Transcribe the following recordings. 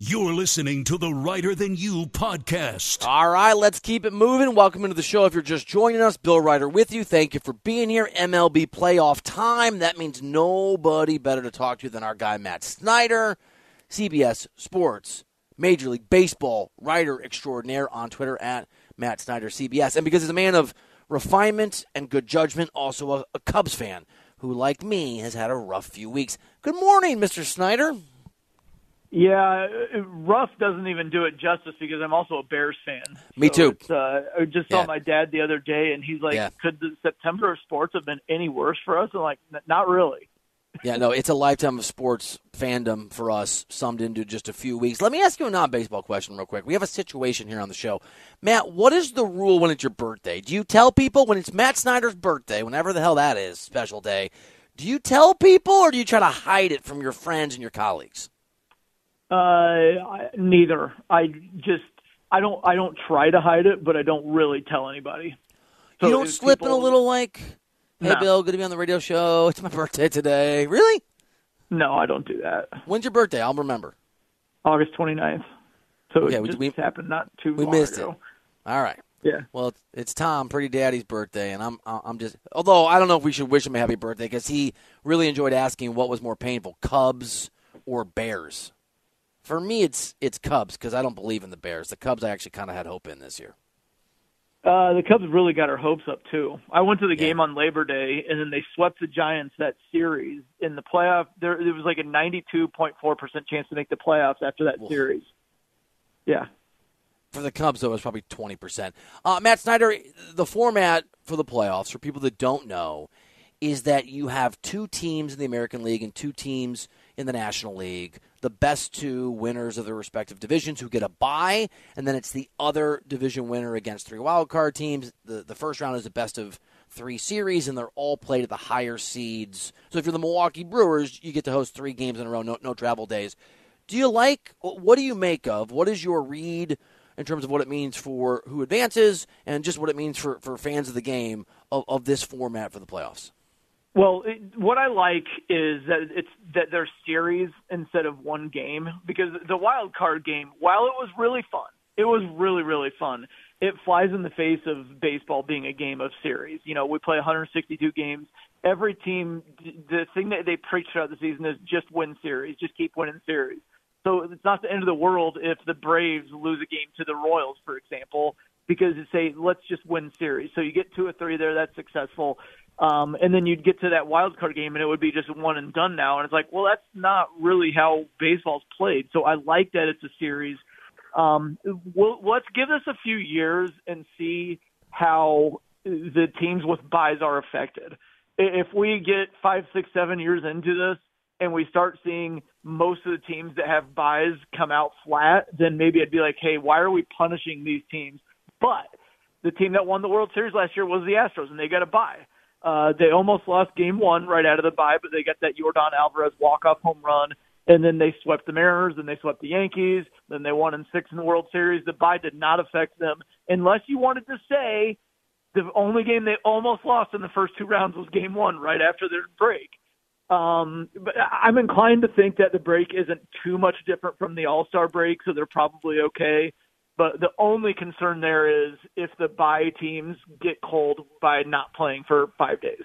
You're listening to the Reiter Than You podcast. All right, let's keep it moving. Welcome into the show. If you're just joining us, Bill Reiter with you. Thank you for being here. MLB playoff time. That means nobody better to talk to than our guy, Matt Snyder, CBS Sports, Major League Baseball writer extraordinaire, on Twitter at Matt Snyder CBS. And because he's a man of refinement and good judgment, also a Cubs fan who, like me, has had a rough few weeks. Good morning, Mr. Snyder. Yeah, rough doesn't even do it justice because I'm also a Bears fan. Me too. I just saw my dad the other day, and he's like, could the September of sports have been any worse for us? I'm like, not really. Yeah, no, it's a lifetime of sports fandom for us, summed into just a few weeks. Let me ask you a non-baseball question real quick. We have a situation here on the show. Matt, what is the rule when it's your birthday? Do you tell people when it's Matt Snyder's birthday, whenever the hell that is, special day, do you tell people or do you try to hide it from your friends and your colleagues? Neither. I don't try to hide it, but I don't really tell anybody. So you don't slip in a little like, hey, nah, Bill, good to be on the radio show. It's my birthday today. Really? No, I don't do that. When's your birthday? I'll remember. August 29th. So okay, it happened not too long ago. We missed it. All right. Yeah. Well, it's Tom, Pretty Daddy's birthday, and I'm just – although I don't know if we should wish him a happy birthday because he really enjoyed asking what was more painful, Cubs or Bears. For me, it's Cubs because I don't believe in the Bears. The Cubs I actually kind of had hope in this year. The Cubs really got our hopes up, too. I went to the game on Labor Day, and then they swept the Giants that series. In the playoff, there was like a 92.4% chance to make the playoffs after that series. Yeah. For the Cubs, though, it was probably 20%. Matt Snyder, the format for the playoffs, for people that don't know, is that you have two teams in the American League and two teams in the National League, the best two winners of their respective divisions who get a bye, and then it's the other division winner against three wildcard teams. The first round is the best of three series, and they're all played at the higher seeds. So if you're the Milwaukee Brewers, you get to host three games in a row, no travel days. Do you like – what do you make of – what is your read in terms of what it means for who advances and just what it means for fans of the game of this format for the playoffs? Well, what I like is that it's that they're series instead of one game, because the wild card game, while it was really fun, it was really, really fun. It flies in the face of baseball being a game of series. You know, we play 162 games. Every team, the thing that they preach throughout the season is just win series, just keep winning series. So it's not the end of the world if the Braves lose a game to the Royals, for example, because you say, let's just win series. So you get 2 or 3 there, that's successful. And then you'd get to that wild card game, and it would be just one and done now. And it's like, well, that's not really how baseball's played. So I like that it's a series. Let's give this a few years and see how the teams with byes are affected. If we get 5, 6, 7 years into this and we start seeing most of the teams that have byes come out flat, then maybe I'd be like, hey, why are we punishing these teams? But the team that won the World Series last year was the Astros, and they got a bye. They almost lost game one right out of the bye, but they got that Jordan Alvarez walk-off home run, and then they swept the Mariners, and they swept the Yankees, then they won in 6 in the World Series. The bye did not affect them, unless you wanted to say the only game they almost lost in the first 2 rounds was game one right after their break. But I'm inclined to think that the break isn't too much different from the All-Star break, so they're probably okay. But the only concern there is if the bye teams get cold by not playing for 5 days.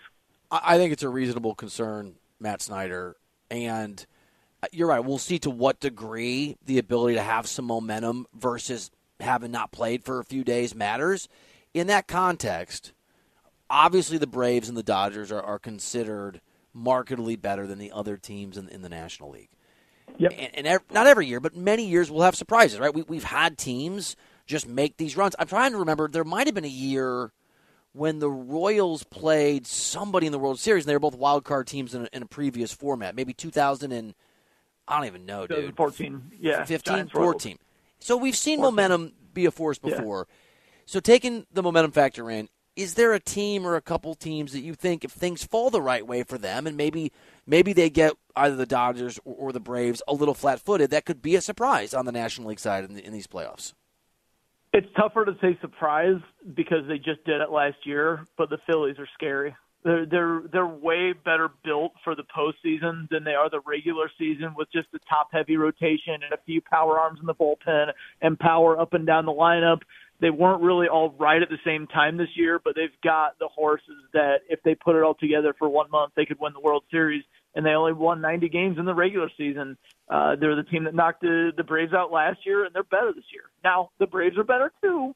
I think it's a reasonable concern, Matt Snyder. And you're right. We'll see to what degree the ability to have some momentum versus having not played for a few days matters. In that context, obviously the Braves and the Dodgers are considered markedly better than the other teams in the National League. Yep. And not every year, but many years we'll have surprises, right? We've had teams just make these runs. I'm trying to remember, there might have been a year when the Royals played somebody in the World Series, and they were both wild card teams in a previous format, maybe 2000 and I don't even know, dude. 14, yeah. 15, 14. So we've seen momentum be a force before. Yeah. So taking the momentum factor in, is there a team or a couple teams that you think if things fall the right way for them and maybe they get either the Dodgers or the Braves a little flat-footed, that could be a surprise on the National League side in these playoffs? It's tougher to say surprise because they just did it last year, but the Phillies are scary. They're way better built for the postseason than they are the regular season with just the top-heavy rotation and a few power arms in the bullpen and power up and down the lineup. They weren't really all right at the same time this year, but they've got the horses that if they put it all together for 1 month, they could win the World Series, and they only won 90 games in the regular season. They're the team that knocked the Braves out last year, and they're better this year. Now, the Braves are better too,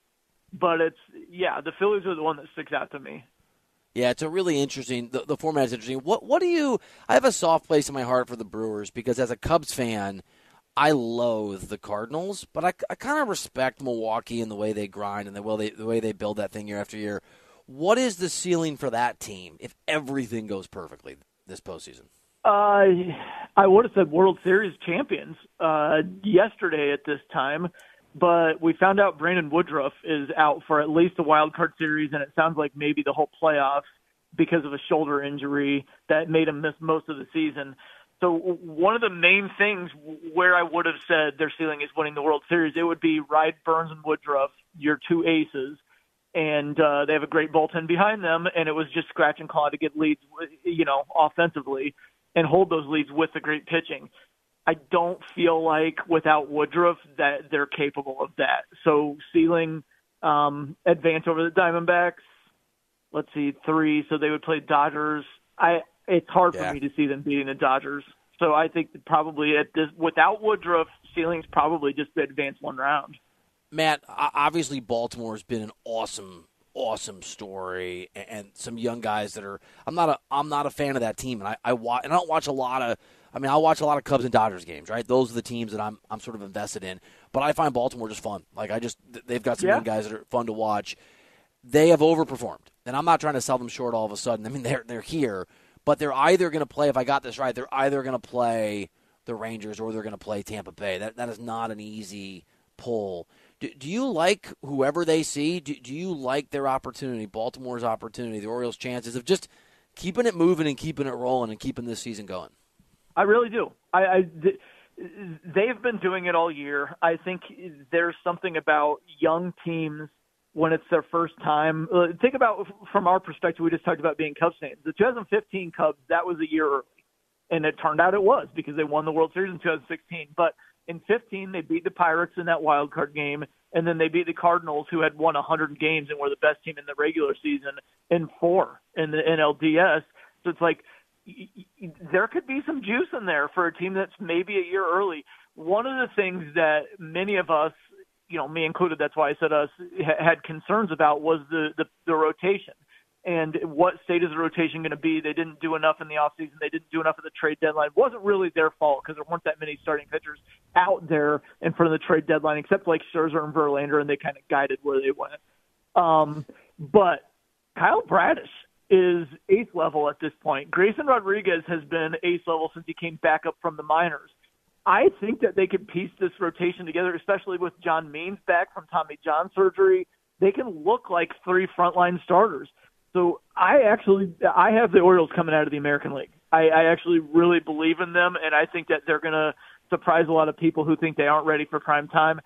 but the Phillies are the one that sticks out to me. Yeah, it's a really interesting – the format is interesting. What do you – I have a soft place in my heart for the Brewers because as a Cubs fan – I loathe the Cardinals, but I kind of respect Milwaukee and the way they grind and the way they build that thing year after year. What is the ceiling for that team if everything goes perfectly this postseason? I would have said World Series champions yesterday at this time, but we found out Brandon Woodruff is out for at least the wild card series, and it sounds like maybe the whole playoffs because of a shoulder injury that made him miss most of the season. So one of the main things where I would have said their ceiling is winning the World Series, it would be ride Burns and Woodruff, your two aces, and they have a great bullpen behind them, and it was just scratch and claw to get leads, offensively, and hold those leads with the great pitching. I don't feel like without Woodruff that they're capable of that. So ceiling, advance over the Diamondbacks, let's see, 3, so they would play Dodgers. It's hard for me to see them beating the Dodgers. So I think that probably without Woodruff, ceiling's probably just advance one round. Matt, obviously Baltimore has been an awesome, awesome story, and some young guys that are. I'm not a fan of that team, and I don't watch a lot of. I mean, I watch a lot of Cubs and Dodgers games, right? Those are the teams that I'm sort of invested in. But I find Baltimore just fun. Like they've got some young guys that are fun to watch. They have overperformed, and I'm not trying to sell them short all of a sudden. I mean, they're here. But they're either going to play, if I got this right, they're either going to play the Rangers or they're going to play Tampa Bay. That is not an easy pull. Do you like whoever they see? Do you like their opportunity, Baltimore's opportunity, the Orioles' chances of just keeping it moving and keeping it rolling and keeping this season going? I really do. They've been doing it all year. I think there's something about young teams when it's their first time. Think about, from our perspective, we just talked about being Cubs fans. The 2015 Cubs, that was a year early. And it turned out it was because they won the World Series in 2016. But in 15, they beat the Pirates in that wild card game. And then they beat the Cardinals, who had won 100 games and were the best team in the regular season, in 4 in the NLDS. So it's like there could be some juice in there for a team that's maybe a year early. One of the things that many of us, me included, that's why I said us, had concerns about was the rotation. And what state is the rotation going to be? They didn't do enough in the offseason. They didn't do enough at the trade deadline. It wasn't really their fault because there weren't that many starting pitchers out there in front of the trade deadline, except like Scherzer and Verlander, and they kind of guided where they went. But Kyle Bradish is eighth level at this point. Grayson Rodriguez has been eighth level since he came back up from the minors. I think that they could piece this rotation together, especially with John Means back from Tommy John surgery. They can look like 3 frontline starters. So I have the Orioles coming out of the American League. I actually really believe in them, and I think that they're going to surprise a lot of people who think they aren't ready for prime time.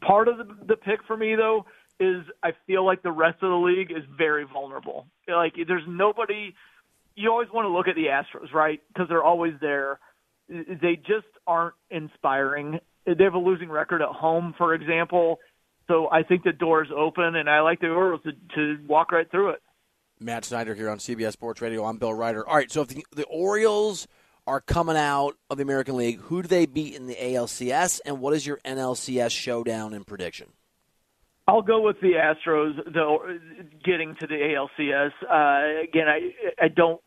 Part of the pick for me, though, is I feel like the rest of the league is very vulnerable. Like there's nobody – you always want to look at the Astros, right, because they're always there. They just aren't inspiring. They have a losing record at home, for example. So I think the door's open, and I like the Orioles to walk right through it. Matt Snyder here on CBS Sports Radio. I'm Bill Reiter. All right, so if the Orioles are coming out of the American League, who do they beat in the ALCS, and what is your NLCS showdown and prediction? I'll go with the Astros, though, getting to the ALCS. Again, I don't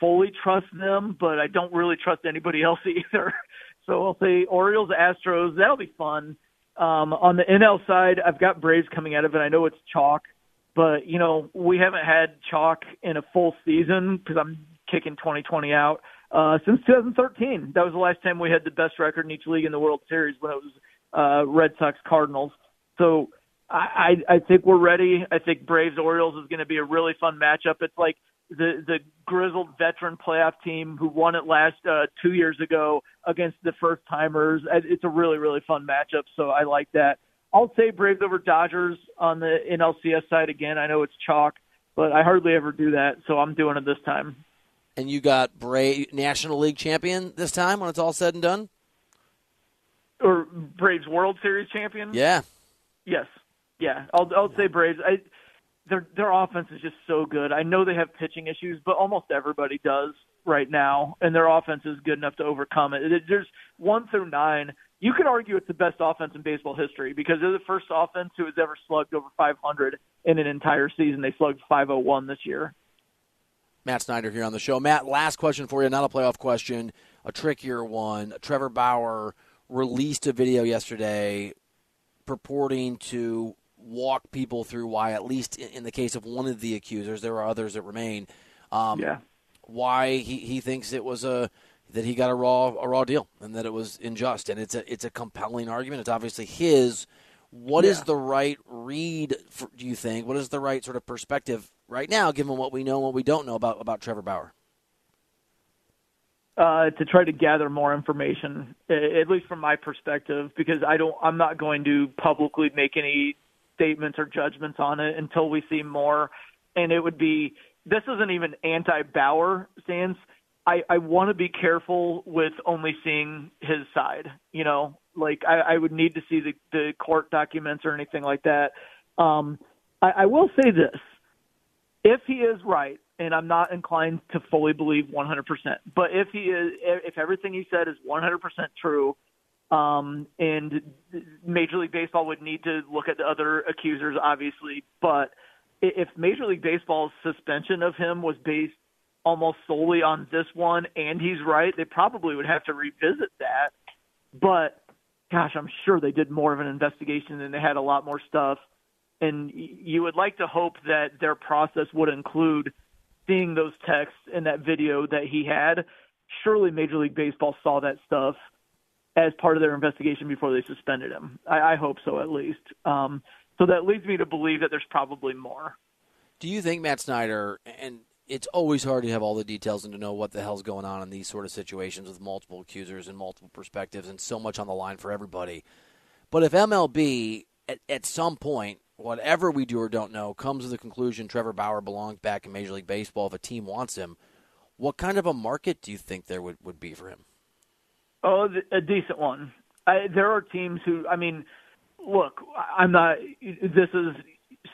fully trust them, but I don't really trust anybody else either. So we'll see Orioles, Astros. That'll be fun. On the NL side, I've got Braves coming out of it. I know it's chalk, but, you know, we haven't had chalk in a full season because I'm kicking 2020 out. Since 2013, that was the last time we had the best record in each league in the World Series when it was Red Sox Cardinals. So I think we're ready. I think Braves Orioles is going to be a really fun matchup. It's like the grizzled veteran playoff team who won it last 2 years ago against the first timers. It's a really, really fun matchup. So I like that. I'll say Braves over Dodgers on the NLCS side again. I know it's chalk, but I hardly ever do that. So I'm doing it this time. And you got Braves National League champion this time when it's all said and done? Or Braves World Series champion? Yeah. Yes. Yeah. I'll say Braves. Their offense is just so good. I know they have pitching issues, but almost everybody does right now, and their offense is good enough to overcome it. There's 1 through 9. You could argue it's the best offense in baseball history because they're the first offense who has ever slugged over 500 in an entire season. They slugged 501 this year. Matt Snyder here on the show. Matt, last question for you, not a playoff question, a trickier one. Trevor Bauer released a video yesterday purporting to walk people through why, at least in the case of one of the accusers, there are others that remain, why he thinks it was that he got a raw deal and that it was unjust. And it's a compelling argument. It's obviously his. What is the right read, do you think? What is the right sort of perspective right now, given what we know and what we don't know about Trevor Bauer? To try to gather more information, at least from my perspective, because I'm not going to publicly make any statements or judgments on it until we see more. And it would be, this isn't even anti-Bauer stance. I want to be careful with only seeing his side, you know. Like, I would need to see the court documents or anything like that. I will say this. If he is right, and I'm not inclined to fully believe 100%, but if everything he said is 100% true, and Major League Baseball would need to look at the other accusers, obviously, but if Major League Baseball's suspension of him was based almost solely on this one and he's right, they probably would have to revisit that. But gosh, I'm sure they did more of an investigation and they had a lot more stuff. And you would like to hope that their process would include seeing those texts in that video that he had. Surely Major League Baseball saw that stuff as part of their investigation before they suspended him. I hope so, at least. So that leads me to believe that there's probably more. Do you think Matt Snyder, and it's always hard to have all the details and to know what the hell's going on in these sort of situations with multiple accusers and multiple perspectives and so much on the line for everybody. But if MLB, at some point, whatever we do or don't know, comes to the conclusion Trevor Bauer belongs back in Major League Baseball if a team wants him, what kind of a market do you think there would be for him? Oh, a decent one. There are teams who, I mean, look, this is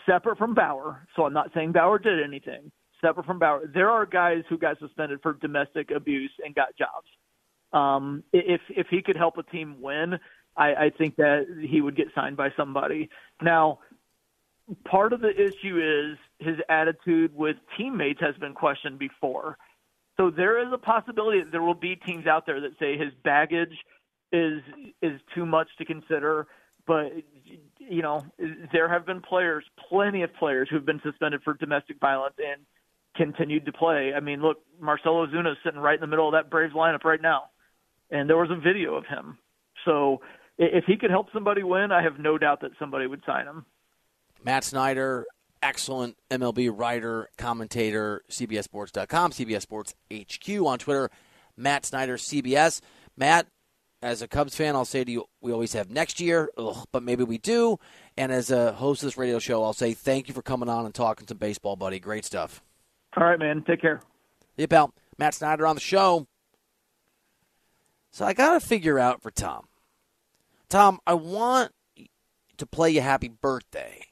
separate from Bauer, so I'm not saying Bauer did anything. Separate from Bauer, there are guys who got suspended for domestic abuse and got jobs. If he could help a team win, I think that he would get signed by somebody. Now, part of the issue is his attitude with teammates has been questioned before. So there is a possibility that there will be teams out there that say his baggage is too much to consider. But, you know, there have been players, plenty of players who've been suspended for domestic violence and continued to play. I mean, look, Marcelo Ozuna is sitting right in the middle of that Braves lineup right now. And there was a video of him. So if he could help somebody win, I have no doubt that somebody would sign him. Matt Snyder, excellent MLB writer, commentator, CBSSports.com, CBS Sports HQ on Twitter, Matt Snyder, CBS. Matt, as a Cubs fan, I'll say to you, we always have next year, but maybe we do. And as a host of this radio show, I'll say thank you for coming on and talking some baseball, buddy. Great stuff. All right, man. Take care. Hey, pal. Matt Snyder on the show. So I got to figure out for Tom. Tom, I want to play you happy birthday,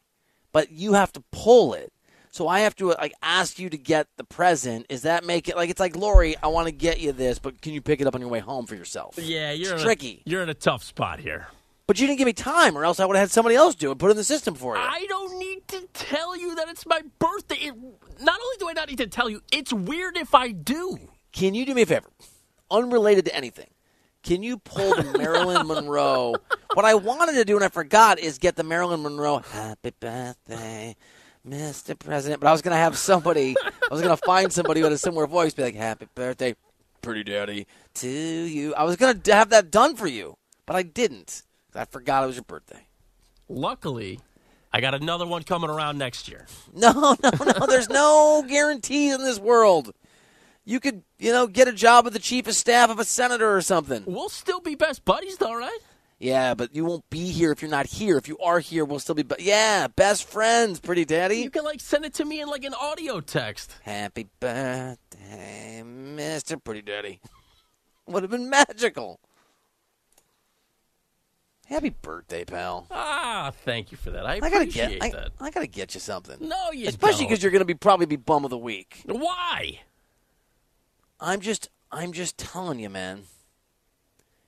but you have to pull it. So I have to ask you to get the present. Is that make it it's like, Lori, I want to get you this, but can you pick it up on your way home for yourself? Yeah, it's tricky. You're in a tough spot here. But you didn't give me time, or else I would have had somebody else do it, put it in the system for you. I don't need to tell you that it's my birthday. Not only do I not need to tell you, it's weird if I do. Can you do me a favor? Unrelated to anything. Can you pull the Marilyn Monroe? What I wanted to do and I forgot is get the Marilyn Monroe happy birthday, Mr. President. But I was going to have somebody, I was going to find somebody who had a similar voice, be like, happy birthday, pretty daddy, to you. I was going to have that done for you, but I didn't. I forgot it was your birthday. Luckily, I got another one coming around next year. No. There's no guarantees in this world. You could, get a job with the chief of staff of a senator or something. We'll still be best buddies, though, right? Yeah, but you won't be here if you're not here. If you are here, we'll still be best friends, pretty daddy. You can, send it to me in, an audio text. Happy birthday, Mr. Pretty Daddy. Would have been magical. Happy birthday, pal. Ah, thank you for that. I appreciate that. I got to get you something. No, you don't. Especially because you're going to probably be bum of the week. Why? I'm just telling you, man.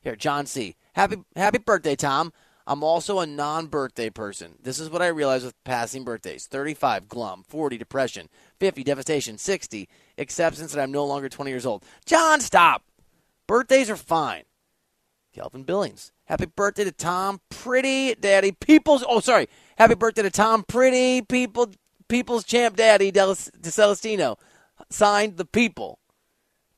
Here, John C. Happy birthday, Tom. I'm also a non-birthday person. This is what I realize with passing birthdays. 35, glum. 40, depression. 50, devastation. 60, acceptance that I'm no longer 20 years old. John, stop. Birthdays are fine. Kelvin Billings. Happy birthday to Tom. Pretty Daddy. Happy birthday to Tom. Pretty People's Champ Daddy DeCelestino. Signed, The People.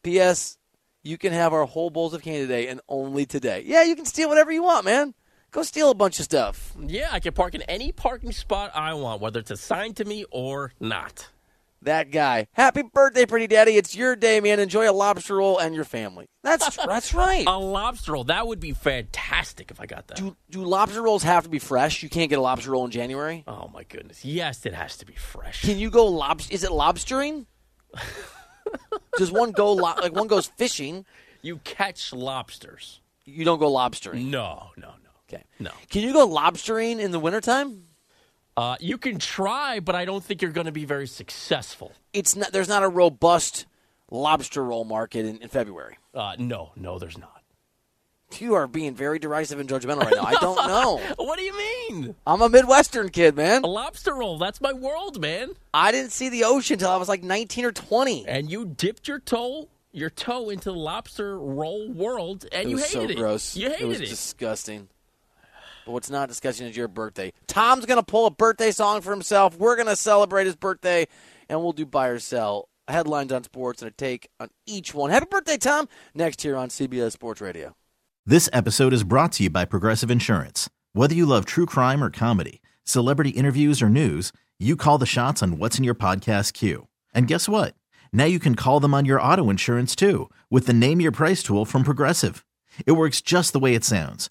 P.S. You can have our whole bowls of candy today and only today. Yeah, you can steal whatever you want, man. Go steal a bunch of stuff. Yeah, I can park in any parking spot I want, whether it's assigned to me or not. That guy. Happy birthday, Pretty Daddy. It's your day, man. Enjoy a lobster roll and your family. That's right. A lobster roll. That would be fantastic if I got that. Do lobster rolls have to be fresh? You can't get a lobster roll in January? Oh, my goodness. Yes, it has to be fresh. Can you go lobster? Is it lobstering? Does one go one goes fishing? You catch lobsters. You don't go lobstering. No. Okay, no. Can you go lobstering in the wintertime? You can try, but I don't think you're going to be very successful. It's not. There's not a robust lobster roll market in February. No, there's not. You are being very derisive and judgmental right now. I don't know. What do you mean? I'm a Midwestern kid, man. A lobster roll. That's my world, man. I didn't see the ocean until I was 19 or 20. And you dipped your toe into the lobster roll world, and you hated it. It was so gross. You hated it. It was disgusting. But what's not disgusting is your birthday. Tom's going to pull a birthday song for himself. We're going to celebrate his birthday, and we'll do buy or sell. Headlines on sports and a take on each one. Happy birthday, Tom. Next here on CBS Sports Radio. This episode is brought to you by Progressive Insurance. Whether you love true crime or comedy, celebrity interviews or news, you call the shots on what's in your podcast queue. And guess what? Now you can call them on your auto insurance too with the Name Your Price tool from Progressive. It works just the way it sounds.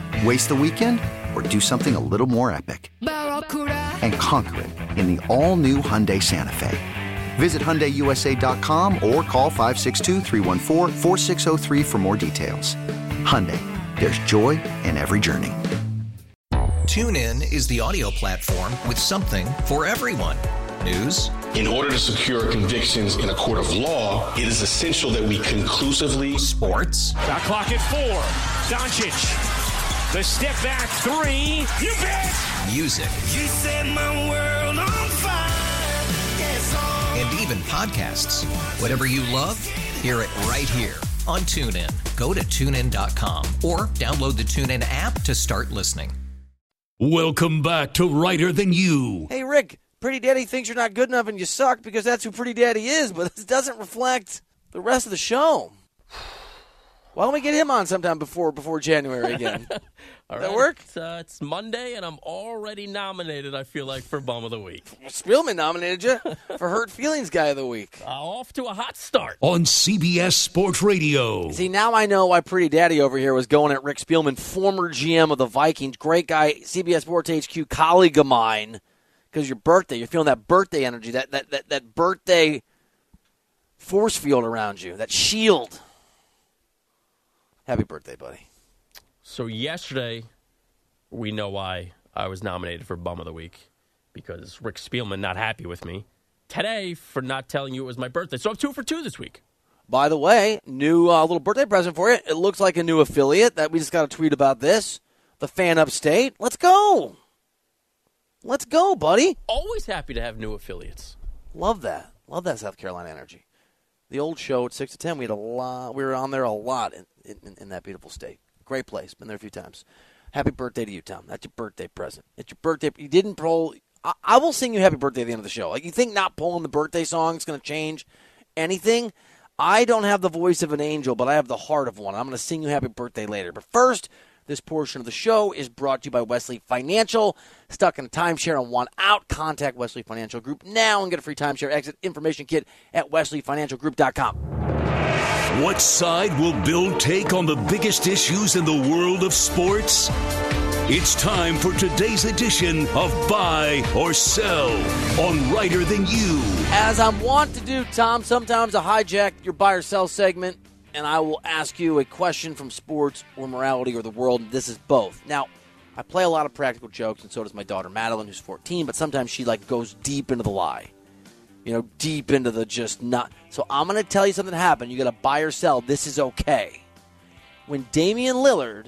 Waste the weekend or do something a little more epic? And conquer it in the all-new Hyundai Santa Fe. Visit HyundaiUSA.com or call 562-314-4603 for more details. Hyundai, there's joy in every journey. TuneIn is the audio platform with something for everyone. News. In order to secure convictions in a court of law, it is essential that we conclusively. Sports. The clock at 4. Doncic. The step back 3. You bet. Music. You set my world on fire. Yes, and even podcasts. Whatever you love, hear it right here on TuneIn. Go to TuneIn.com or download the TuneIn app to start listening. Welcome back to Writer Than You. Hey, Rick, Pretty Daddy thinks you're not good enough and you suck because that's who Pretty Daddy is, but this doesn't reflect the rest of the show. Why don't we get him on sometime before January again? All right. That work? It's Monday, and I'm already nominated, I feel like, for Bum of the Week. Spielman nominated you for Hurt Feelings Guy of the Week. Off to a hot start. On CBS Sports Radio. See, now I know why Pretty Daddy over here was going at Rick Spielman, former GM of the Vikings. Great guy, CBS Sports HQ colleague of mine. Because your birthday, you're feeling that birthday energy, that birthday force field around you, that shield. Happy birthday, buddy. So yesterday, we know why I was nominated for Bum of the Week, because Rick Spielman not happy with me. Today, for not telling you it was my birthday. So I'm 2 for 2 this week. By the way, new little birthday present for you. It looks like a new affiliate that we just got a tweet about this. The Fan Upstate. Let's go. Let's go, buddy. Always happy to have new affiliates. Love that. Love that South Carolina energy. The old show at 6 to 10, we had a lot. We were on there a lot in that beautiful state. Great place. Been there a few times. Happy birthday to you, Tom. That's your birthday present. It's your birthday. You didn't poll. I will sing you happy birthday at the end of the show. Like, you think not polling the birthday song is going to change anything? I don't have the voice of an angel, but I have the heart of one. I'm going to sing you happy birthday later. But first, this portion of the show is brought to you by Wesley Financial. Stuck in a timeshare and want out? Contact Wesley Financial Group now and get a free timeshare exit information kit at wesleyfinancialgroup.com. What side will Bill take on the biggest issues in the world of sports? It's time for today's edition of Buy or Sell on Writer Than You. As I want to do, Tom, sometimes I hijack your Buy or Sell segment. And I will ask you a question from sports or morality or the world, and this is both. Now, I play a lot of practical jokes, and so does my daughter Madeline, who's 14, but sometimes she, like, goes deep into the lie. You know, deep into the just not. So I'm going to tell you something happened. You got to buy or sell. This is okay. When Damian Lillard,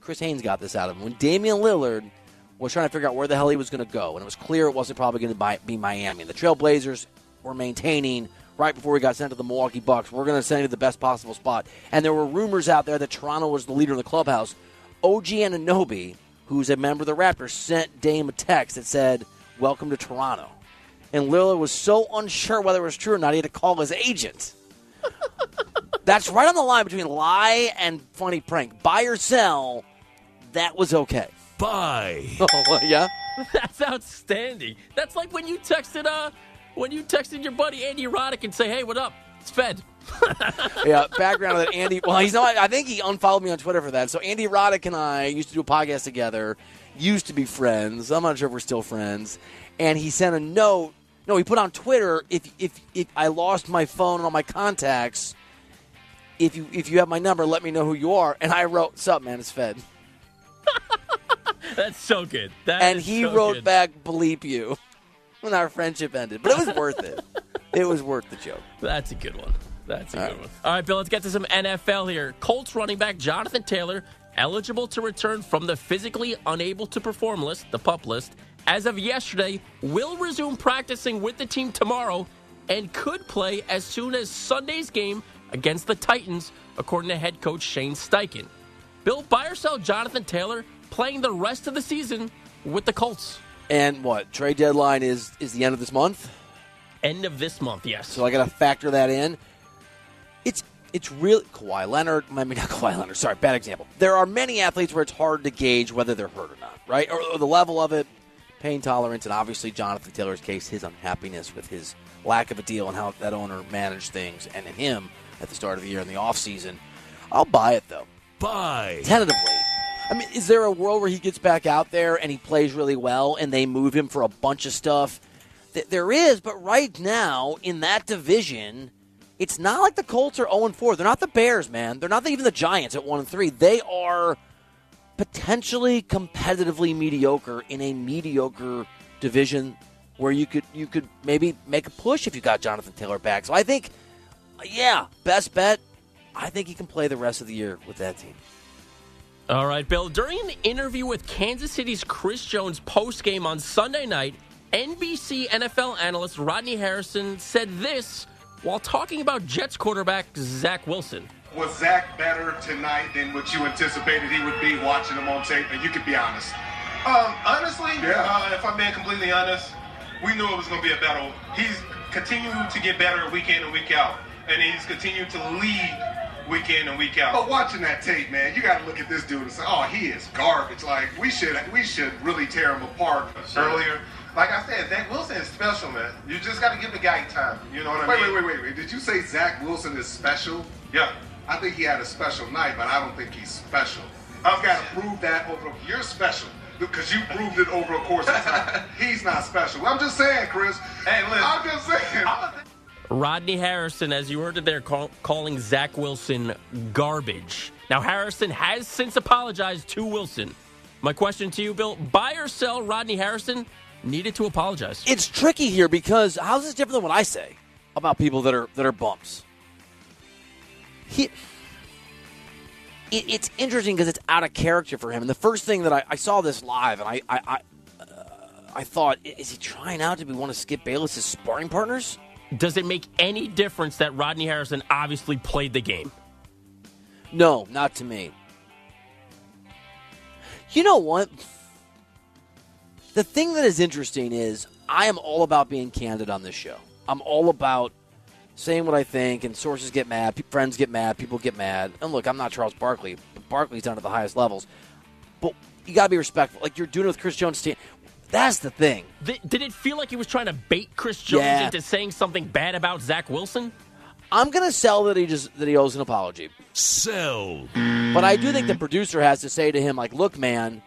Chris Haynes got this out of him, when Damian Lillard was trying to figure out where the hell he was going to go, and it was clear it wasn't probably going to be Miami. The Trailblazers were maintaining right before he got sent to the Milwaukee Bucks. We're going to send you to the best possible spot. And there were rumors out there that Toronto was the leader of the clubhouse. OG Anunoby, who's a member of the Raptors, sent Dame a text that said, "Welcome to Toronto." And Lillard was so unsure whether it was true or not, he had to call his agent. That's right on the line between lie and funny prank. Buy or sell, that was okay. Buy. Oh, yeah? That's outstanding. That's like when you texted When you texted your buddy Andy Roddick and say, "Hey, what up? It's Fed." Yeah, background of that Andy. Well, he's not. I think he unfollowed me on Twitter for that. So Andy Roddick and I used to do a podcast together. Used to be friends. I'm not sure if we're still friends. And he sent a note. No, he put on Twitter, if I lost my phone and all my contacts, if you have my number, let me know who you are. And I wrote, "Sup, man? It's Fed." That's so good. He wrote back, "Bleep you." When our friendship ended. But it was worth it. It was worth the joke. That's a good one. That's a good one. All right, Bill, let's get to some NFL here. Colts running back Jonathan Taylor, eligible to return from the physically unable to perform list, the PUP list, as of yesterday, will resume practicing with the team tomorrow and could play as soon as Sunday's game against the Titans, according to head coach Shane Steichen. Bill, buy or sell Jonathan Taylor playing the rest of the season with the Colts? And what? Trade deadline is the end of this month? End of this month, yes. So I got to factor that in. It's really Kawhi Leonard. I mean, not Kawhi Leonard. Sorry, bad example. There are many athletes where it's hard to gauge whether they're hurt or not, right? Or the level of it, pain tolerance, and obviously Jonathan Taylor's case, his unhappiness with his lack of a deal and how that owner managed things and in him at the start of the year in the offseason. I'll buy it, though. Buy. Tentatively. I mean, is there a world where he gets back out there and he plays really well and they move him for a bunch of stuff? There is, but right now in that division, it's not like the Colts are 0-4. They're not the Bears, man. They're not even the Giants at 1-3. They are potentially competitively mediocre in a mediocre division where you could maybe make a push if you got Jonathan Taylor back. So I think, yeah, best bet, I think he can play the rest of the year with that team. All right, Bill, during an interview with Kansas City's Chris Jones postgame on Sunday night, NBC NFL analyst Rodney Harrison said this while talking about Jets quarterback Zach Wilson. Was Zach better tonight than what you anticipated he would be watching him on tape? And you could be honest. Honestly, yeah. If I'm being completely honest, we knew it was going to be a battle. He's continuing to get better week in and week out, and he's continuing to lead week in and week out. But watching that tape, man, you got to look at this dude and say, oh, he is garbage. Like, we should really tear him apart earlier. Like I said, Zach Wilson is special, man. You just got to give the guy time. You know what I mean? Wait. Did you say Zach Wilson is special? Yeah. I think he had a special night, but I don't think he's special. I've got to prove that over. You're special because you proved it over a course of time. He's not special. I'm just saying, Chris. Hey, listen. I'm just saying. Rodney Harrison, as you heard it there, calling Zach Wilson garbage. Now, Harrison has since apologized to Wilson. My question to you, Bill, buy or sell Rodney Harrison needed to apologize? It's tricky here because how's this different than what I say about people that are bumps? It's interesting because it's out of character for him. And the first thing that I saw this live, and I thought, is he trying out to be one of Skip Bayless's sparring partners? Does it make any difference that Rodney Harrison obviously played the game? No, not to me. You know what? The thing that is interesting is I am all about being candid on this show. I'm all about saying what I think, and sources get mad, friends get mad, people get mad. And look, I'm not Charles Barkley, but Barkley's down to the highest levels. But you got to be respectful. Like you're doing it with Chris Jones' team. That's the thing. Did it feel like he was trying to bait Chris Jones into saying something bad about Zach Wilson? I'm going to sell that he owes an apology. Sell. But I do think the producer has to say to him, like, look, man,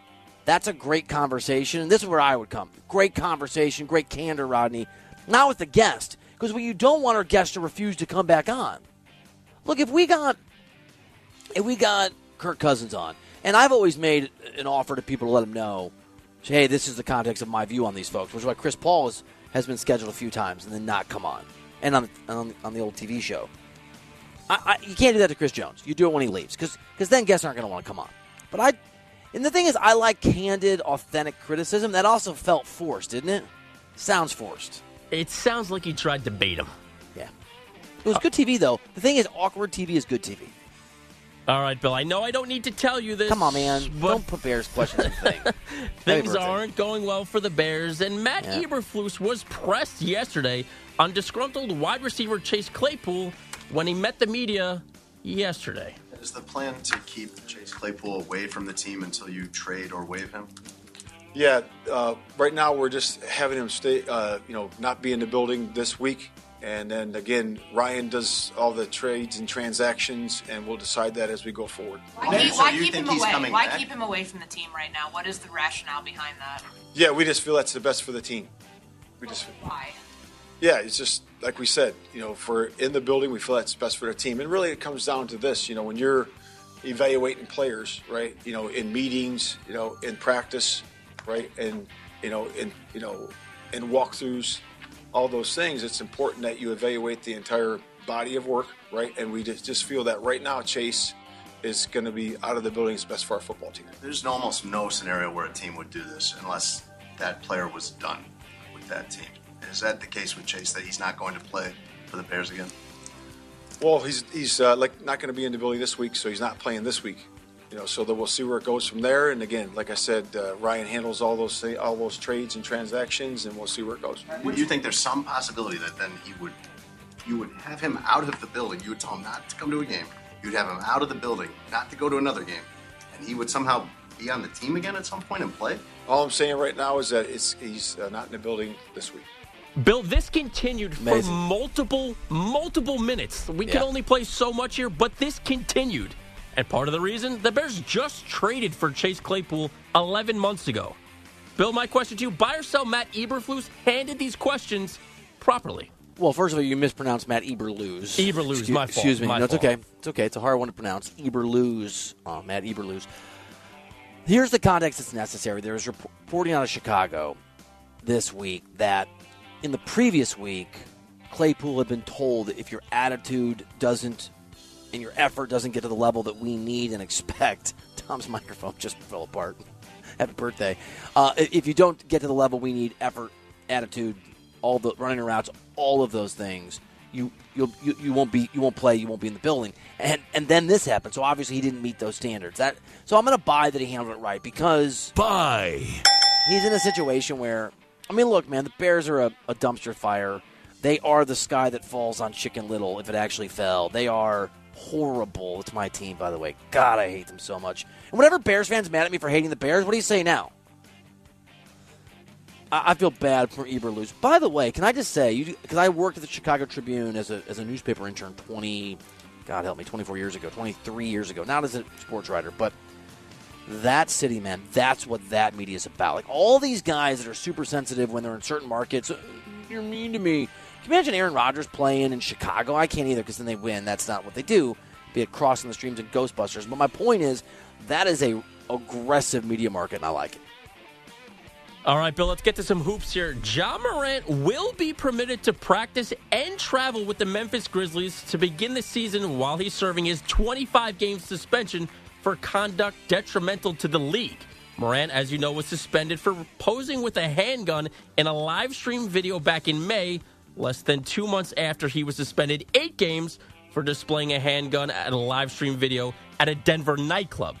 that's a great conversation. And this is where I would come. Great conversation, great candor, Rodney. Not with the guest. Because what you don't want our guests to refuse to come back on. Look, if we got Kirk Cousins on, and I've always made an offer to people to let them know, hey, this is the context of my view on these folks, which is why Chris Paul has been scheduled a few times and then not come on, and on the old TV show. You can't do that to Chris Jones. You do it when he leaves, because then guests aren't going to want to come on. But and the thing is, I like candid, authentic criticism. That also felt forced, didn't it? Sounds forced. It sounds like he tried to bait him. Yeah. It was good TV, though. The thing is, awkward TV is good TV. All right, Bill, I know I don't need to tell you this. Come on, man. Don't put Bears questions in the thing. Things aren't going well for the Bears, and Matt Eberflus was pressed yesterday on disgruntled wide receiver Chase Claypool when he met the media yesterday. Is the plan to keep Chase Claypool away from the team until you trade or waive him? Yeah, right now we're just having him stay, not be in the building this week. And then, again, Ryan does all the trades and transactions, and we'll decide that as we go forward. Why keep him away from the team right now? What is the rationale behind that? Yeah, we just feel that's the best for the team. Why? Yeah, it's just like we said, if we're in the building, we feel that's best for the team. And really it comes down to this, when you're evaluating players, right, in meetings, in practice, right, and, in walkthroughs, all those things, it's important that you evaluate the entire body of work, right? And we just feel that right now Chase is going to be out of the building is best for our football team. There's almost no scenario where a team would do this unless that player was done with that team. Is that the case with Chase, that he's not going to play for the Bears again? Well, he's not going to be in the building this week, so he's not playing this week. So that we'll see where it goes from there. And again, like I said, Ryan handles all those trades and transactions, and we'll see where it goes. Would you think there's some possibility that then you would have him out of the building? You would tell him not to come to a game. You'd have him out of the building, not to go to another game, and he would somehow be on the team again at some point and play? All I'm saying right now is that he's not in the building this week. Bill, this continued Amazing. For multiple minutes. We can only play so much here, but this continued. And part of the reason, the Bears just traded for Chase Claypool 11 months ago. Bill, my question to you, buy or sell Matt Eberflus handed these questions properly? Well, first of all, you mispronounced Matt Eberflus. Eberflus, my fault. Excuse me. No, it's okay. It's okay. It's a hard one to pronounce. Eberflus. Oh, Matt Eberflus. Here's the context that's necessary. There was reporting out of Chicago this week that in the previous week, Claypool had been told if your attitude doesn't and your effort doesn't get to the level that we need and expect. Tom's microphone just fell apart. Happy birthday. If you don't get to the level we need, effort, attitude, all the running routes, all of those things, you won't play, you won't be in the building. And then this happened. So obviously he didn't meet those standards. So I'm going to buy that he handled it right because he's in a situation where, I mean, look, man, the Bears are a dumpster fire. They are the sky that falls on Chicken Little if it actually fell. They are horrible. It's my team, by the way. God, I hate them so much. And whenever Bears fans mad at me for hating the Bears, what do you say now? I feel bad for Eberflus. By the way, can I just say, because I worked at the Chicago Tribune as a newspaper intern 24 years ago, 23 years ago, not as a sports writer, but that city, man, that's what that media is about. Like, all these guys that are super sensitive when they're in certain markets, you're mean to me. Can you imagine Aaron Rodgers playing in Chicago? I can't either, because then they win. That's not what they do, be it Crossing the Streams and Ghostbusters. But my point is, that is a aggressive media market, and I like it. All right, Bill, let's get to some hoops here. Ja Morant will be permitted to practice and travel with the Memphis Grizzlies to begin the season while he's serving his 25-game suspension for conduct detrimental to the league. Morant, as you know, was suspended for posing with a handgun in a live stream video back in May, less than 2 months after he was suspended 8 games for displaying a handgun at a live stream video at a Denver nightclub.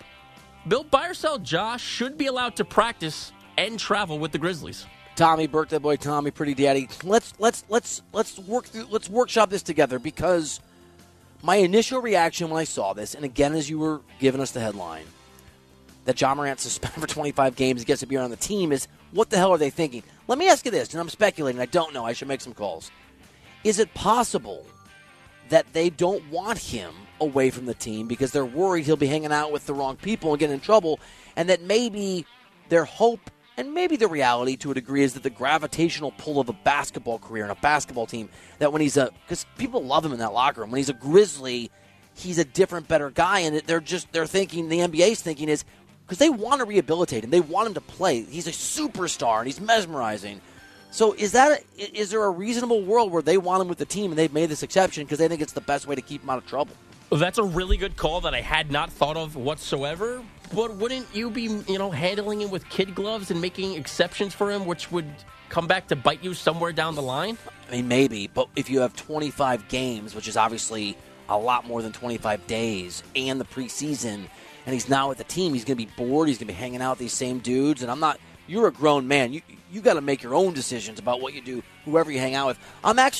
Bill, buy or sell, Ja should be allowed to practice and travel with the Grizzlies. Tommy, birthday boy Tommy, pretty daddy. Let's workshop this together, because my initial reaction when I saw this, and again as you were giving us the headline, that Ja Morant suspended for 25 games and gets to be on the team, is what the hell are they thinking? Let me ask you this, and I'm speculating, I don't know, I should make some calls. Is it possible that they don't want him away from the team because they're worried he'll be hanging out with the wrong people and getting in trouble, and that maybe their hope and maybe the reality to a degree is that the gravitational pull of a basketball career and a basketball team, that when he's because people love him in that locker room, when he's a Grizzly, he's a different, better guy, and they're thinking, the NBA's thinking is, because they want to rehabilitate him, they want him to play. He's a superstar and he's mesmerizing. So is there a reasonable world where they want him with the team and they've made this exception because they think it's the best way to keep him out of trouble? Well, that's a really good call that I had not thought of whatsoever. But wouldn't you be, handling him with kid gloves and making exceptions for him, which would come back to bite you somewhere down the line? I mean, maybe, but if you have 25 games, which is obviously a lot more than 25 days, and the preseason, and he's now with the team, he's going to be bored, he's going to be hanging out with these same dudes, and you're a grown man. You got to make your own decisions about what you do, whoever you hang out with. I'm going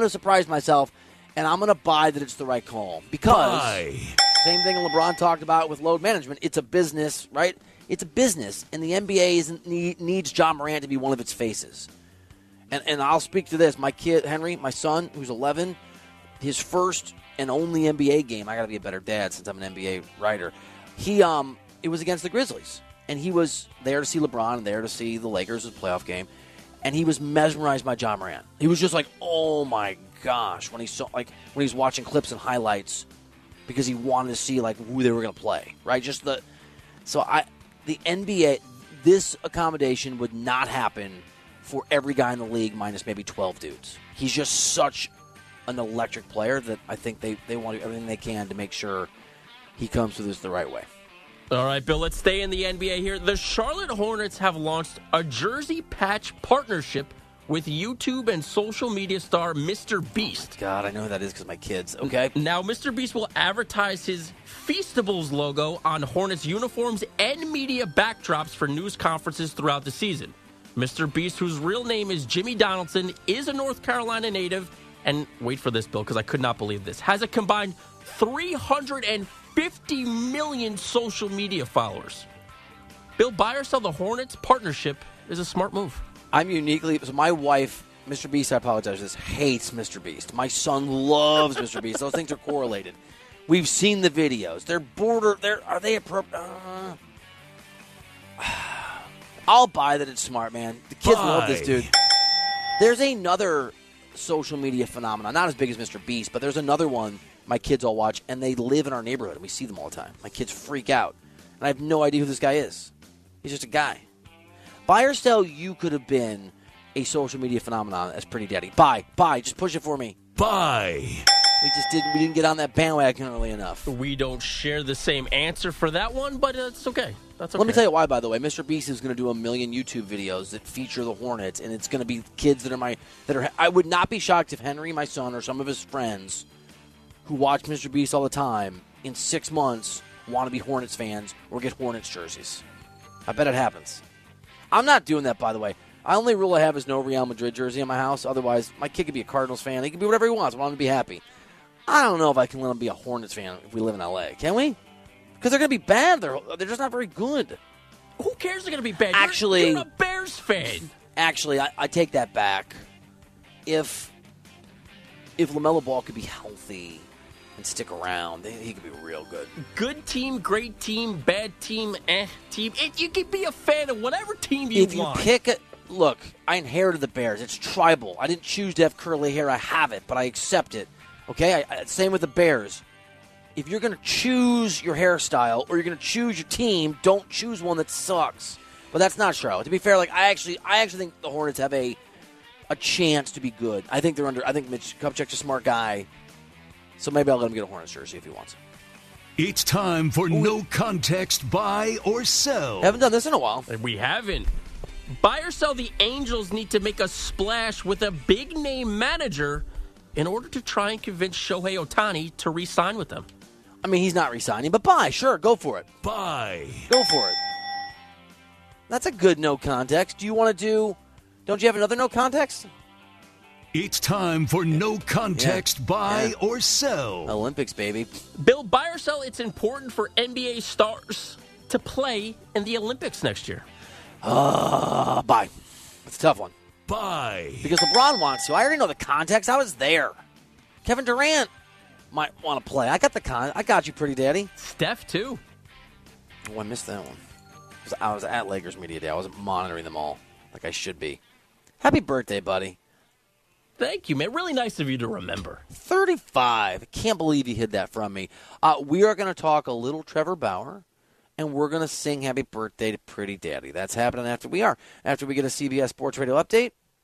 to surprise myself, and I'm going to buy that it's the right call, because... Bye. Same thing LeBron talked about with load management. It's a business, right? It's a business, and the NBA needs Ja Morant to be one of its faces. And I'll speak to this. My kid, Henry, my son, who's 11, his first and only NBA game, I got to be a better dad since I'm an NBA writer, it was against the Grizzlies. And he was there to see LeBron and there to see the Lakers' playoff game. And he was mesmerized by Ja Morant. He was just like, oh, my gosh, when he's watching clips and highlights, because he wanted to see who they were going to play, right? The NBA, this accommodation would not happen for every guy in the league minus maybe 12 dudes. He's just such an electric player that I think they want to do everything they can to make sure he comes through this the right way. All right, Bill, let's stay in the NBA here. The Charlotte Hornets have launched a jersey patch partnership with YouTube and social media star Mr. Beast. Oh God, I know who that is because my kids. Okay. Now, Mr. Beast will advertise his Feastables logo on Hornets uniforms and media backdrops for news conferences throughout the season. Mr. Beast, whose real name is Jimmy Donaldson, is a North Carolina native, and wait for this, Bill, because I could not believe this, has a combined 350 million social media followers. Bill, buy or sell the Hornets partnership is a smart move. I'm uniquely... So my wife, Mr. Beast, I apologize for this, hates Mr. Beast. My son loves Mr. Beast. Those things are correlated. We've seen the videos. They're border... Are they appropriate? I'll buy that it's smart, man. The kids love this dude. There's another social media phenomenon. Not as big as Mr. Beast, but there's another one my kids all watch, and they live in our neighborhood, and we see them all the time. My kids freak out, and I have no idea who this guy is. He's just a guy. Buy or sell, you could have been a social media phenomenon as Pretty Daddy. Buy, just push it for me. Buy. We didn't get on that bandwagon early enough. We don't share the same answer for that one, but it's okay. That's okay. Let me tell you why, by the way. Mr. Beast is going to do 1 million YouTube videos that feature the Hornets, and it's going to be kids that are. I would not be shocked if Henry, my son, or some of his friends who watch Mr. Beast all the time in 6 months want to be Hornets fans or get Hornets jerseys. I bet it happens. I'm not doing that, by the way. The only rule I have is no Real Madrid jersey in my house. Otherwise, my kid could be a Cardinals fan. He can be whatever he wants. I want him to be happy. I don't know if I can let them be a Hornets fan if we live in L.A., can we? Because they're going to be bad. They're just not very good. Who cares they're going to be bad? Actually, you're a Bears fan. Actually, I take that back. If LaMelo Ball could be healthy and stick around, he could be real good. Good team, great team, bad team, team. You could be a fan of whatever team you want. If you pick it, look, I inherited the Bears. It's tribal. I didn't choose to have curly hair. I have it, but I accept it. Okay? Same with the Bears. If you're going to choose your hairstyle or you're going to choose your team, don't choose one that sucks. But that's not Charlotte. To be fair, like I actually think the Hornets have a chance to be good. I think they're under. I think Mitch Kupchak's a smart guy, so maybe I'll let him get a Hornets jersey if he wants it. It's time for No Context Buy or Sell. Haven't done this in a while. We haven't. Buy or sell. The Angels need to make a splash with a big name manager in order to try and convince Shohei Ohtani to re-sign with them. I mean, he's not re-signing, but buy. Sure, go for it. Buy. Go for it. That's a good no context. Do you want to do... Don't you have another no context? It's time for no context buy or sell. Olympics, baby. Bill, buy or sell, it's important for NBA stars to play in the Olympics next year. Buy. That's a tough one. Buy. Because LeBron wants to. I already know the context. I was there. Kevin Durant might want to play. I got the I got you, pretty daddy. Steph, too. Oh, I missed that one. I was at Lakers Media Day. I wasn't monitoring them all like I should be. Happy birthday, buddy. Thank you, man. Really nice of you to remember. 35. I can't believe you hid that from me. We are going to talk a little Trevor Bauer, and we're going to sing happy birthday to Pretty Daddy. That's happening after we get a CBS Sports Radio update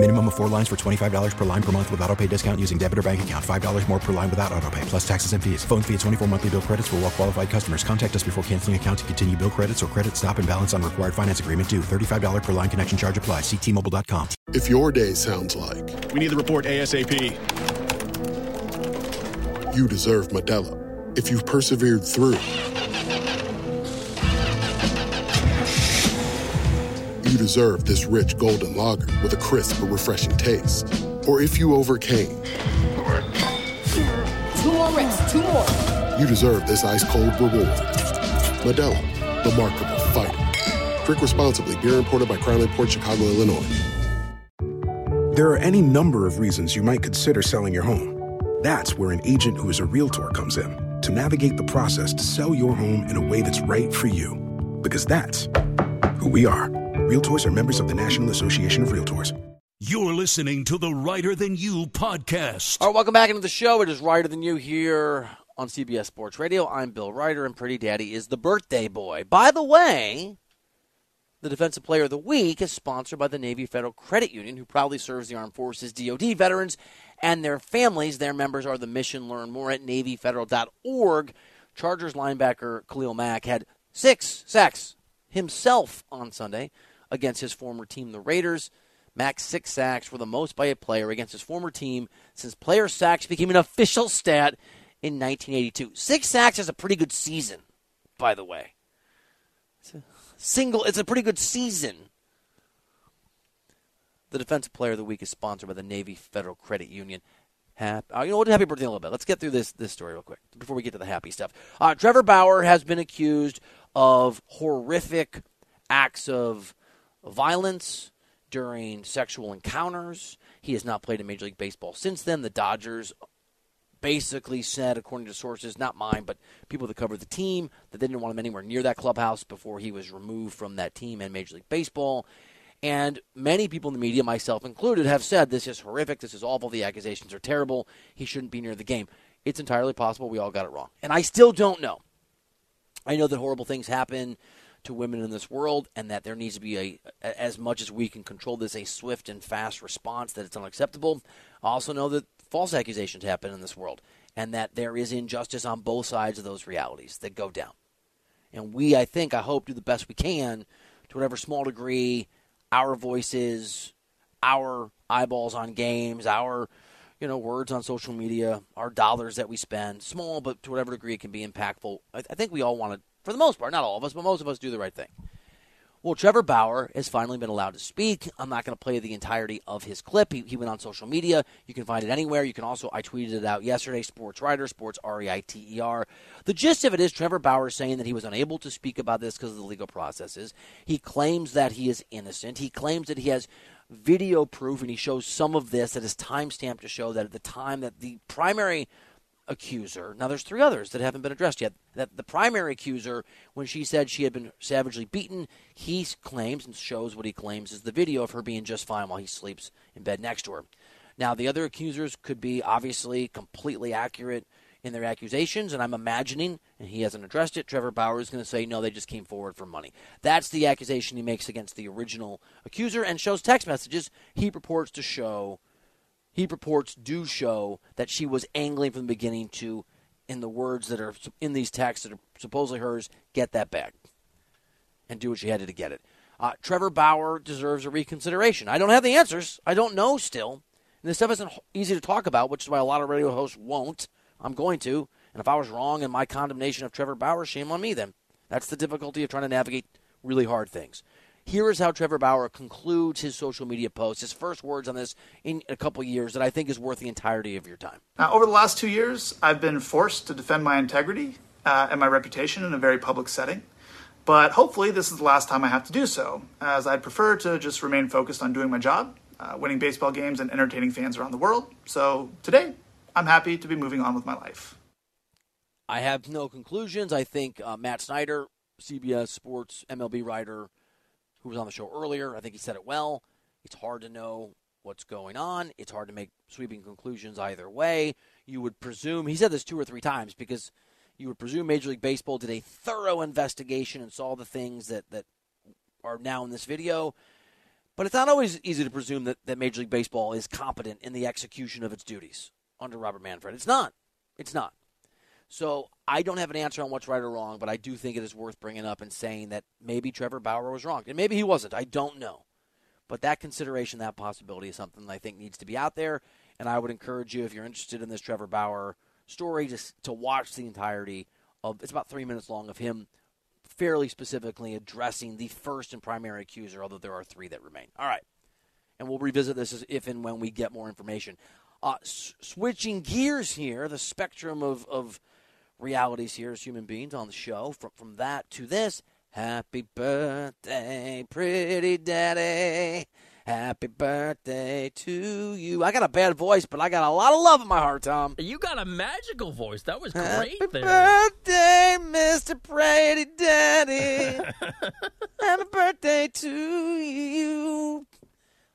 Minimum of 4 lines for $25 per line per month with autopay discount using debit or bank account. $5 more per line without autopay, plus taxes and fees. Phone fee at 24 monthly bill credits for well-qualified customers. Contact us before canceling account to continue bill credits or credit stop and balance on required finance agreement due. $35 per line connection charge applies. See T-Mobile.com. If your day sounds like... We need the report ASAP. You deserve Modelo. If you've persevered through... You deserve this rich golden lager with a crisp but refreshing taste. Or if you overcame... 2 more rings, 2 more. You deserve this ice-cold reward. Modelo, the Markable Fighter. Drink responsibly. Beer imported by Crown Port Chicago, Illinois. There are any number of reasons you might consider selling your home. That's where an agent who is a realtor comes in to navigate the process to sell your home in a way that's right for you. Because that's who we are. Realtors are members of the National Association of Realtors. You're listening to the Writer Than You podcast. All right, welcome back into the show. It is Writer Than You here on CBS Sports Radio. I'm Bill Reiter, and Pretty Daddy is the birthday boy. By the way, the Defensive Player of the Week is sponsored by the Navy Federal Credit Union, who proudly serves the Armed Forces, DoD veterans, and their families. Their members are the mission. Learn more at NavyFederal.org. Chargers linebacker Khalil Mack had 6 sacks himself on Sunday against his former team, the Raiders. Mack's 6 sacks were the most by a player against his former team since player sacks became an official stat in 1982. 6 sacks is a pretty good season, by the way. It's a pretty good season. The Defensive Player of the Week is sponsored by the Navy Federal Credit Union. You know what? Happy birthday in a little bit. Let's get through this story real quick before we get to the happy stuff. Trevor Bauer has been accused of horrific acts of violence during sexual encounters. He has not played in Major League Baseball since then. The Dodgers basically said, according to sources, not mine, but people that cover the team, that they didn't want him anywhere near that clubhouse before he was removed from that team and Major League Baseball. And many people in the media, myself included, have said this is horrific, this is awful, the accusations are terrible, he shouldn't be near the game. It's entirely possible we all got it wrong. And I still don't know. I know that horrible things happen to women in this world, and that there needs to be, as much as we can control this, a swift and fast response, that it's unacceptable. I also know that false accusations happen in this world, and that there is injustice on both sides of those realities that go down. And we, I hope, do the best we can to whatever small degree our voices, our eyeballs on games, our you know, words on social media, our dollars that we spend, small but to whatever degree it can be impactful. I think we all want to, for the most part, not all of us, but most of us do the right thing. Well, Trevor Bauer has finally been allowed to speak. I'm not going to play the entirety of his clip. He went on social media. You can find it anywhere. You can also, I tweeted it out yesterday, Sports Reiter, Sports Reiter. The gist of it is Trevor Bauer saying that he was unable to speak about this because of the legal processes. He claims that he is innocent. He claims that he has video proof, and he shows some of this that is timestamped to show that at the time that the primary accuser, now there's three others that haven't been addressed yet, that the primary accuser, when she said she had been savagely beaten, he claims and shows what he claims is the video of her being just fine while he sleeps in bed next to her. Now, the other accusers could be obviously completely accurate in their accusations, and I'm imagining, and he hasn't addressed it, Trevor Bauer is going to say, no, they just came forward for money. That's the accusation he makes against the original accuser, and shows text messages he purports to show. He purports do show that she was angling from the beginning to, in the words that are in these texts that are supposedly hers, get that back and do what she had to get it. Trevor Bauer deserves a reconsideration. I don't have the answers. I don't know still. And this stuff isn't easy to talk about, which is why a lot of radio hosts won't. I'm going to. And if I was wrong in my condemnation of Trevor Bauer, shame on me then. That's the difficulty of trying to navigate really hard things. Here is how Trevor Bauer concludes his social media post, his first words on this in a couple years that I think is worth the entirety of your time. Over the last 2 years, I've been forced to defend my integrity and my reputation in a very public setting. But hopefully this is the last time I have to do so, as I'd prefer to just remain focused on doing my job, winning baseball games and entertaining fans around the world. So today, I'm happy to be moving on with my life. I have no conclusions. I think Matt Snyder, CBS Sports, MLB writer, who was on the show earlier, I think he said it well. It's hard to know what's going on. It's hard to make sweeping conclusions either way. You would presume, he said this 2 or 3 times, because you would presume Major League Baseball did a thorough investigation and saw the things that are now in this video. But it's not always easy to presume that Major League Baseball is competent in the execution of its duties under Robert Manfred. It's not. So I don't have an answer on what's right or wrong, but I do think it is worth bringing up and saying that maybe Trevor Bauer was wrong. And maybe he wasn't. I don't know. But that consideration, that possibility is something that I think needs to be out there. And I would encourage you, if you're interested in this Trevor Bauer story, to watch the entirety of, it's about 3 minutes long, of him fairly specifically addressing the first and primary accuser, although there are 3 that remain. All right. And we'll revisit this if and when we get more information. Switching gears here, the spectrum of realities here as human beings on the show, from that to this. Happy birthday, pretty daddy. Happy birthday to you. I got a bad voice, but I got a lot of love in my heart, Tom. You got a magical voice. That was great. Happy birthday, Mr. Pretty Daddy. Happy birthday to you.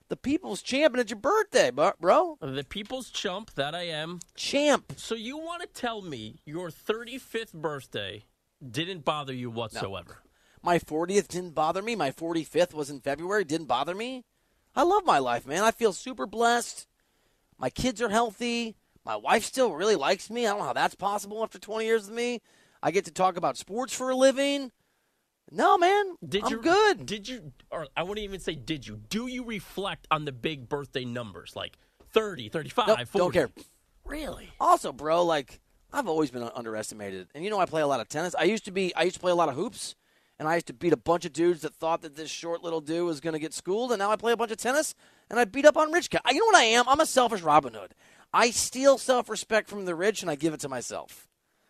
The people's champ, and it's your birthday, bro. The people's chump, that I am. Champ. So you want to tell me your 35th birthday didn't bother you whatsoever? No. My 40th didn't bother me. My 45th was in February. Didn't bother me. I love my life, man. I feel super blessed. My kids are healthy. My wife still really likes me. I don't know how that's possible after 20 years of me. I get to talk about sports for a living. No, man, I'm good. Or I wouldn't even say did you. Do you reflect on the big birthday numbers, like 30, 35, 40? Don't care. Really? Also, bro, like, I've always been underestimated. And you know I play a lot of tennis. I used to play a lot of hoops, and I used to beat a bunch of dudes that thought that this short little dude was going to get schooled, and now I play a bunch of tennis, and I beat up on rich guys. You know what I am? I'm a selfish Robin Hood. I steal self-respect from the rich, and I give it to myself.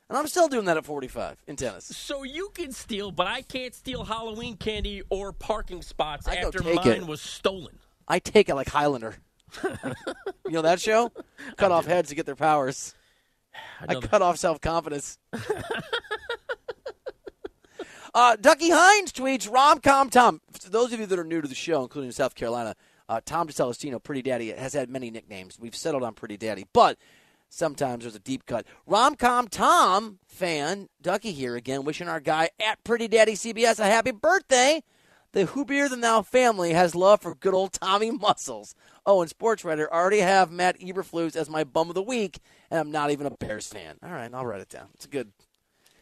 And I'm still doing that at 45 in tennis. So you can steal, but I can't steal Halloween candy or parking spots after mine was stolen. I take it like Highlander. You know that show? Cut off heads to get their powers. I cut off self-confidence. Ducky Hines tweets, Rom-Com Tom. For those of you that are new to the show, including South Carolina, Tom DeCelestino, Pretty Daddy, has had many nicknames. We've settled on Pretty Daddy, but sometimes there's a deep cut. Rom-Com Tom fan, Ducky here again, wishing our guy at Pretty Daddy CBS a happy birthday. The Who'Beer Than Thou family has love for good old Tommy Muscles. Oh, and Sports Writer, I already have Matt Eberflus as my bum of the week, and I'm not even a Bears fan. All right, I'll write it down. It's good.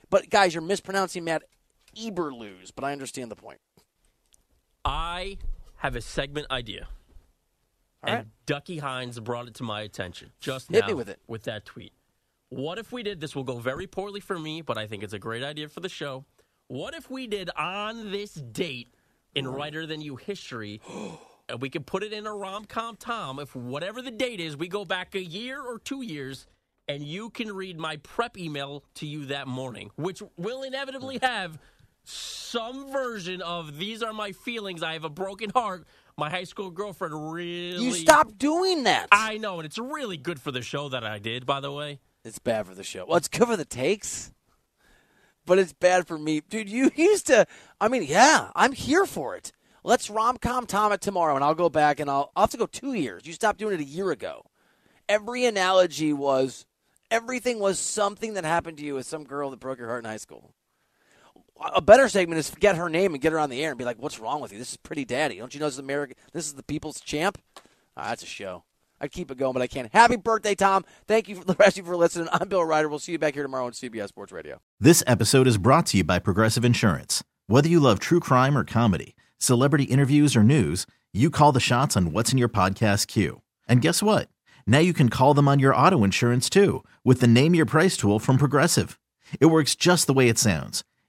But, guys, you're mispronouncing Matt Eberflus, but I understand the point. I have a segment idea. All right. Ducky Hines brought it to my attention just now. Hit me with it. With that tweet. What if we did, this will go very poorly for me, but I think it's a great idea for the show. What if we did on this date in Writer Than You history, and we could put it in a rom-com, Tom, if whatever the date is, we go back a year or 2 years, and you can read my prep email to you that morning, which will inevitably have some version of, these are my feelings, I have a broken heart, my high school girlfriend really... You stopped doing that. I know, and it's really good for the show that I did, by the way. It's bad for the show. Well, it's good for the takes, but it's bad for me. Dude, you used to, I mean, yeah, I'm here for it. Let's rom-com Tom it tomorrow, and I'll go back, and I'll have to go 2 years. You stopped doing it a year ago. Every analogy was, everything was something that happened to you with some girl that broke your heart in high school. A better segment is get her name and get her on the air and be like, what's wrong with you? This is Pretty Daddy. Don't you know this is America? This is the people's champ? Ah, that's a show. I keep it going, but I can't. Happy birthday, Tom. Thank you for the rest of you for listening. I'm Bill Reiter. We'll see you back here tomorrow on CBS Sports Radio. This episode is brought to you by Progressive Insurance. Whether you love true crime or comedy, celebrity interviews or news, you call the shots on what's in your podcast queue. And guess what? Now you can call them on your auto insurance, too, with the Name Your Price tool from Progressive. It works just the way it sounds.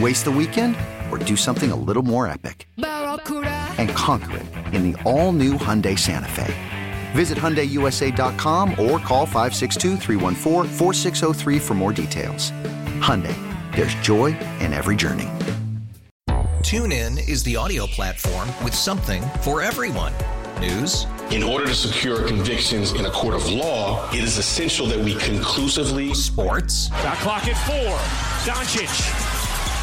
Waste the weekend, or do something a little more epic and conquer it in the all-new Hyundai Santa Fe. Visit HyundaiUSA.com or call 562-314-4603 for more details. Hyundai, there's joy in every journey. TuneIn is the audio platform with something for everyone. News. In order to secure convictions in a court of law, it is essential that we conclusively. Sports. Got clock at 4. Doncic.